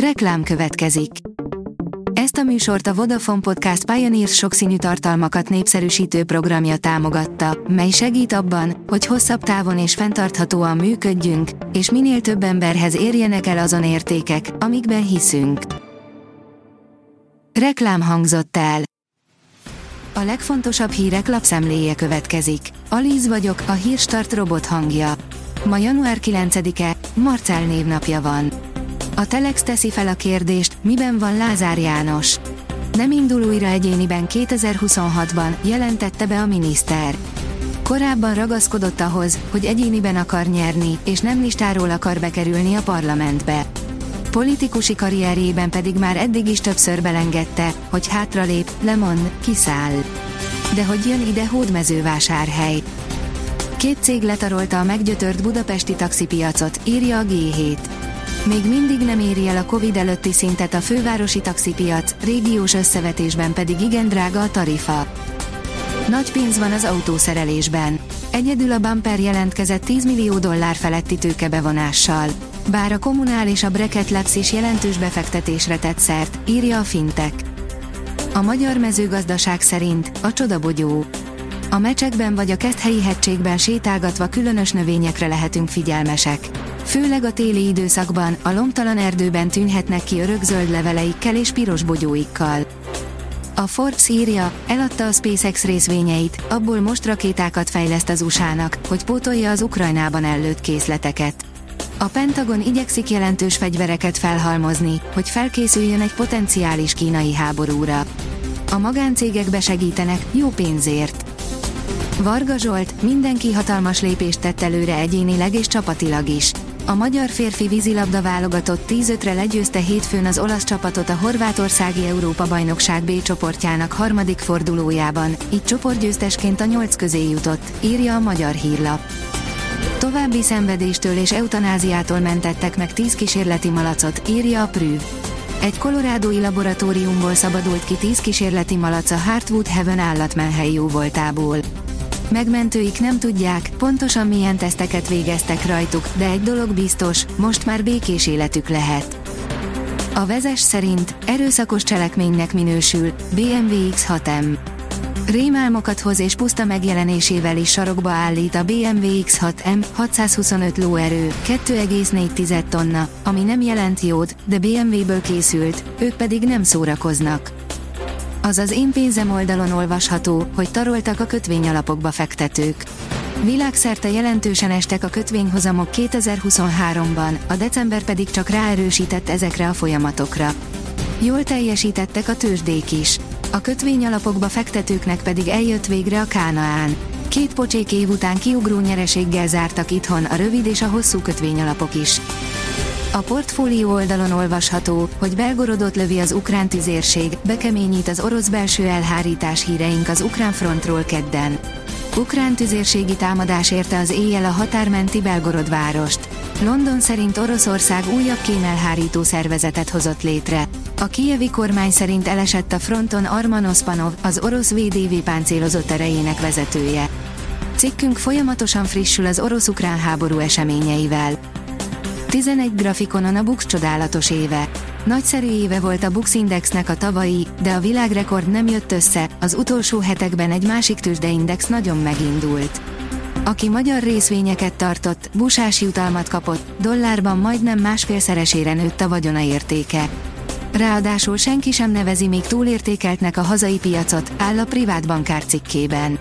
Reklám következik. Ezt a műsort a Vodafone Podcast Pioneers sokszínű tartalmakat népszerűsítő programja támogatta, mely segít abban, hogy hosszabb távon és fenntarthatóan működjünk, és minél több emberhez érjenek el azon értékek, amikben hiszünk. Reklám hangzott el. A legfontosabb hírek lapszemléje következik. Alíz vagyok, a Hírstart robot hangja. Ma január 9-e, Marcel névnapja van. A Telex teszi fel a kérdést, miben van Lázár János. Nem indul újra egyéniben 2026-ban, jelentette be a miniszter. Korábban ragaszkodott ahhoz, hogy egyéniben akar nyerni, és nem listáról akar bekerülni a parlamentbe. Politikusi karrierjében pedig már eddig is többször belengedte, hogy hátralép, lemond, kiszáll. De hogy jön ide Hódmezővásárhely. Két cég letarolta a meggyötört budapesti taxipiacot, írja a G7. Még mindig nem éri el a Covid előtti szintet a fővárosi taxipiac, régiós összevetésben pedig igen drága a tarifa. Nagy pénz van az autószerelésben. Egyedül a Bumper jelentkezett $10 millió feletti tőkebevonással. Bár a kommunál és a Breket Lex is jelentős befektetésre tett szert, írja a Fintech. A magyar mezőgazdaság szerint a csodabogyó. A Mecsekben vagy a Keszthelyi-hegységben sétálgatva különös növényekre lehetünk figyelmesek. Főleg a téli időszakban, a lomtalan erdőben tűnhetnek ki örökzöld leveleikkel és piros bogyóikkal. A Forbes írja, eladta a SpaceX részvényeit, abból most rakétákat fejleszt az USA-nak, hogy pótolja az Ukrajnában ellőtt készleteket. A Pentagon igyekszik jelentős fegyvereket felhalmozni, hogy felkészüljön egy potenciális kínai háborúra. A magáncégek besegítenek, jó pénzért. Varga Zsolt, mindenki hatalmas lépést tett előre egyénileg és csapatilag is. A magyar férfi vízilabda válogatott 10-5-re legyőzte hétfőn az olasz csapatot a Horvátországi Európa Bajnokság B csoportjának harmadik fordulójában, így csoportgyőztesként a 8 közé jutott, írja a Magyar Hírlap. További szenvedéstől és eutanáziától mentettek meg 10 kísérleti malacot, írja a Prü. Egy kolorádói laboratóriumból szabadult ki 10 kísérleti malac a Heartwood Heaven állatmenhely jóvoltából. Megmentőik nem tudják, pontosan milyen teszteket végeztek rajtuk, de egy dolog biztos, most már békés életük lehet. A vezes szerint erőszakos cselekménynek minősül BMW X6M. Rémálmokat hoz és puszta megjelenésével is sarokba állít a BMW X6M, 625 lóerő, 2,4 tonna, ami nem jelent jót, de BMW-ből készült, ők pedig nem szórakoznak. Az az én pénzem oldalon olvasható, hogy taroltak a kötvényalapokba fektetők. Világszerte jelentősen estek a kötvényhozamok 2023-ban, a december pedig csak ráerősített ezekre a folyamatokra. Jól teljesítettek a tőzsdék is. A kötvényalapokba fektetőknek pedig eljött végre a Kánaán. 2 pocsék év után kiugró nyereséggel zártak itthon a rövid és a hosszú kötvényalapok is. A portfólió oldalon olvasható, hogy Belgorodot lövi az ukrán tüzérség, bekeményít az orosz belső elhárítás híreink az ukrán frontról kedden. Ukrán tüzérségi támadás érte az éjjel a határmenti Belgorod várost. London szerint Oroszország újabb kémelhárító szervezetet hozott létre. A kijevi kormány szerint elesett a fronton Arman Oszpanov, az orosz VDV páncélozott erejének vezetője. Cikkünk folyamatosan frissül az orosz-ukrán háború eseményeivel. 11 grafikonon a BUX csodálatos éve. Nagyszerű éve volt a BUX indexnek a tavalyi, de a világrekord nem jött össze, az utolsó hetekben egy másik tőzsdeindex nagyon megindult. Aki magyar részvényeket tartott, busás jutalmat kapott, dollárban majdnem 1,5-szeresére nőtt a vagyona értéke. Ráadásul senki sem nevezi még túlértékeltnek a hazai piacot, áll a privátbankár cikkében.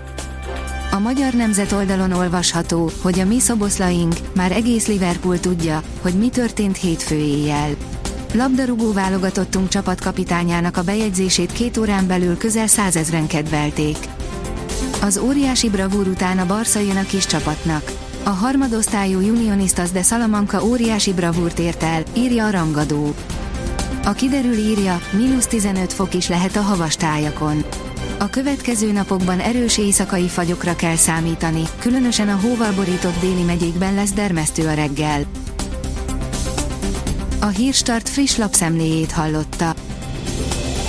A Magyar Nemzet oldalon olvasható, hogy a mi szoboszlaink, már egész Liverpool tudja, hogy mi történt hétfő éjjel. Labdarúgó válogatottunk csapatkapitányának a bejegyzését 2 órán belül közel 100 000-en kedvelték. Az óriási bravúr után a Barca jön a kis csapatnak. A harmadosztályú Unionistas de Salamanca óriási bravúrt ért el, írja a rangadó. A kiderül írja, -15 fok is lehet a havas tájakon. A következő napokban erős éjszakai fagyokra kell számítani, különösen a hóval borított déli megyékben lesz dermesztő a reggel. A Hírstart friss lapszemléjét hallotta.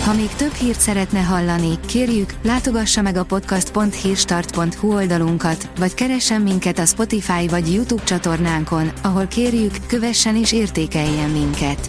Ha még több hírt szeretne hallani, kérjük, látogassa meg a podcast.hírstart.hu oldalunkat, vagy keressen minket a Spotify vagy YouTube csatornánkon, ahol kérjük, kövessen és értékeljen minket.